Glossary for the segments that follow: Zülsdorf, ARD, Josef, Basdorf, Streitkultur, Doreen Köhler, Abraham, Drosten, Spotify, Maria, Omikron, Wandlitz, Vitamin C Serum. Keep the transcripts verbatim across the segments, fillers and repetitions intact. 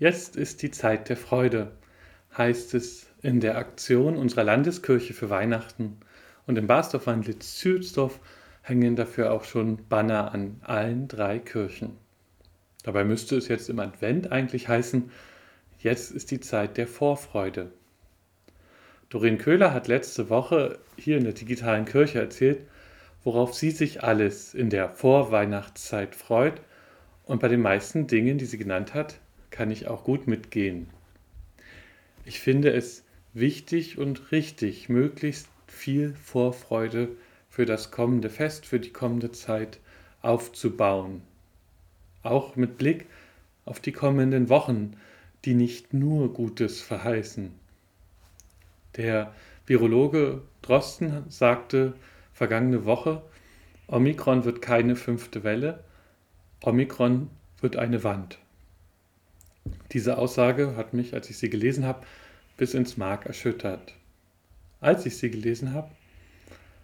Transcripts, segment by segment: Jetzt ist die Zeit der Freude, heißt es in der Aktion unserer Landeskirche für Weihnachten. Und in Basdorf, Wandlitz, Zülsdorf hängen dafür auch schon Banner an allen drei Kirchen. Dabei müsste es jetzt im Advent eigentlich heißen, jetzt ist die Zeit der Vorfreude. Doreen Köhler hat letzte Woche hier in der digitalen Kirche erzählt, worauf sie sich alles in der Vorweihnachtszeit freut. Und bei den meisten Dingen, die sie genannt hat, kann ich auch gut mitgehen. Ich finde es wichtig und richtig, möglichst viel Vorfreude für das kommende Fest, für die kommende Zeit aufzubauen. Auch mit Blick auf die kommenden Wochen, die nicht nur Gutes verheißen. Der Virologe Drosten sagte vergangene Woche, Omikron wird keine fünfte Welle, Omikron wird eine Wand. Diese Aussage hat mich, als ich sie gelesen habe, bis ins Mark erschüttert. Als ich sie gelesen habe,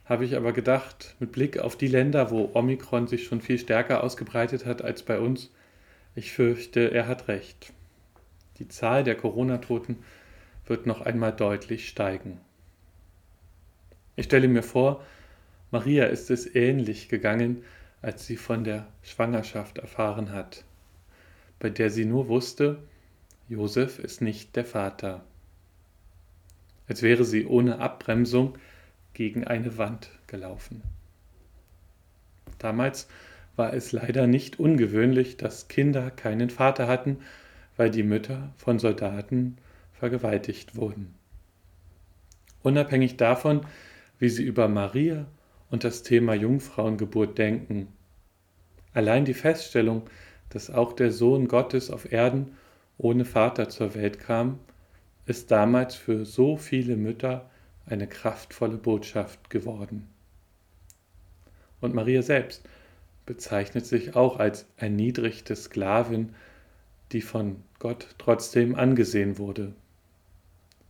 habe ich aber gedacht, mit Blick auf die Länder, wo Omikron sich schon viel stärker ausgebreitet hat als bei uns, ich fürchte, er hat recht. Die Zahl der Corona-Toten wird noch einmal deutlich steigen. Ich stelle mir vor, Maria ist es ähnlich gegangen, als sie von der Schwangerschaft erfahren hat, bei der sie nur wusste, Josef ist nicht der Vater. Als wäre sie ohne Abbremsung gegen eine Wand gelaufen. Damals war es leider nicht ungewöhnlich, dass Kinder keinen Vater hatten, weil die Mütter von Soldaten vergewaltigt wurden. Unabhängig davon, wie sie über Maria und das Thema Jungfrauengeburt denken. Allein die Feststellung, dass auch der Sohn Gottes auf Erden ohne Vater zur Welt kam, ist damals für so viele Mütter eine kraftvolle Botschaft geworden. Und Maria selbst bezeichnet sich auch als erniedrigte Sklavin, die von Gott trotzdem angesehen wurde.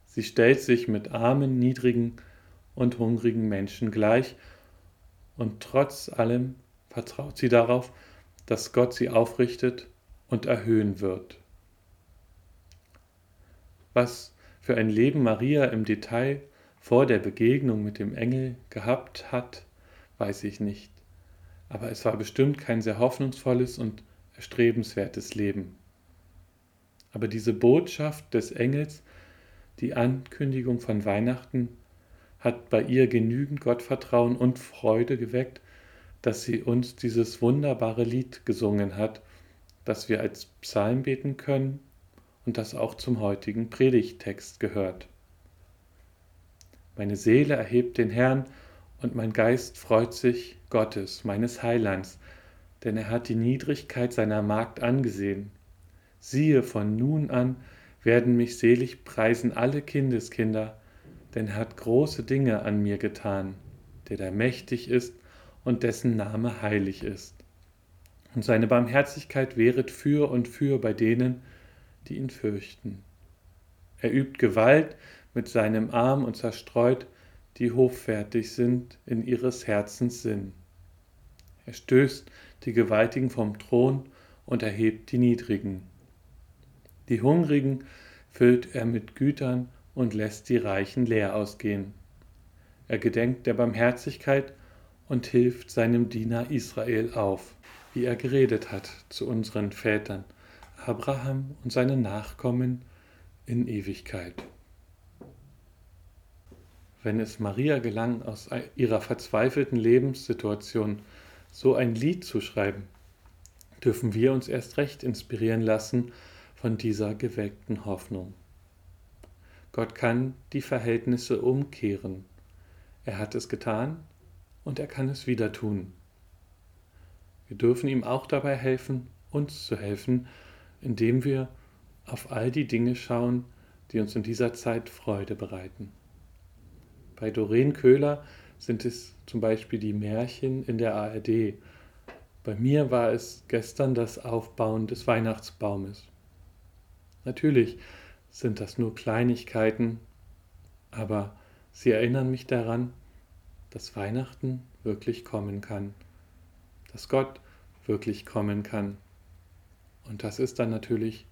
Sie stellt sich mit armen, niedrigen und hungrigen Menschen gleich und trotz allem vertraut sie darauf, dass Gott sie aufrichtet und erhöhen wird. Was für ein Leben Maria im Detail vor der Begegnung mit dem Engel gehabt hat, weiß ich nicht. Aber es war bestimmt kein sehr hoffnungsvolles und erstrebenswertes Leben. Aber diese Botschaft des Engels, die Ankündigung von Weihnachten, hat bei ihr genügend Gottvertrauen und Freude geweckt, dass sie uns dieses wunderbare Lied gesungen hat, das wir als Psalm beten können und das auch zum heutigen Predigttext gehört. Meine Seele erhebt den Herrn und mein Geist freut sich Gottes, meines Heilands, denn er hat die Niedrigkeit seiner Magd angesehen. Siehe, von nun an werden mich selig preisen alle Kindeskinder, denn er hat große Dinge an mir getan, der da mächtig ist, und dessen Name heilig ist. Und seine Barmherzigkeit wäret für und für bei denen, die ihn fürchten. Er übt Gewalt mit seinem Arm und zerstreut, die hoffärtig sind in ihres Herzens Sinn. Er stößt die Gewaltigen vom Thron und erhebt die Niedrigen. Die Hungrigen füllt er mit Gütern und lässt die Reichen leer ausgehen. Er gedenkt der Barmherzigkeit und hilft seinem Diener Israel auf, wie er geredet hat zu unseren Vätern, Abraham und seinen Nachkommen in Ewigkeit. Wenn es Maria gelang, aus ihrer verzweifelten Lebenssituation so ein Lied zu schreiben, dürfen wir uns erst recht inspirieren lassen von dieser geweckten Hoffnung. Gott kann die Verhältnisse umkehren. Er hat es getan, und er kann es wieder tun. Wir dürfen ihm auch dabei helfen, uns zu helfen, indem wir auf all die Dinge schauen, die uns in dieser Zeit Freude bereiten. Bei Doreen Köhler sind es zum Beispiel die Märchen in der A R D. Bei mir war es gestern das Aufbauen des Weihnachtsbaumes. Natürlich sind das nur Kleinigkeiten, aber sie erinnern mich daran, dass Weihnachten wirklich kommen kann, dass Gott wirklich kommen kann. Und das ist dann natürlich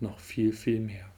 noch viel, viel mehr.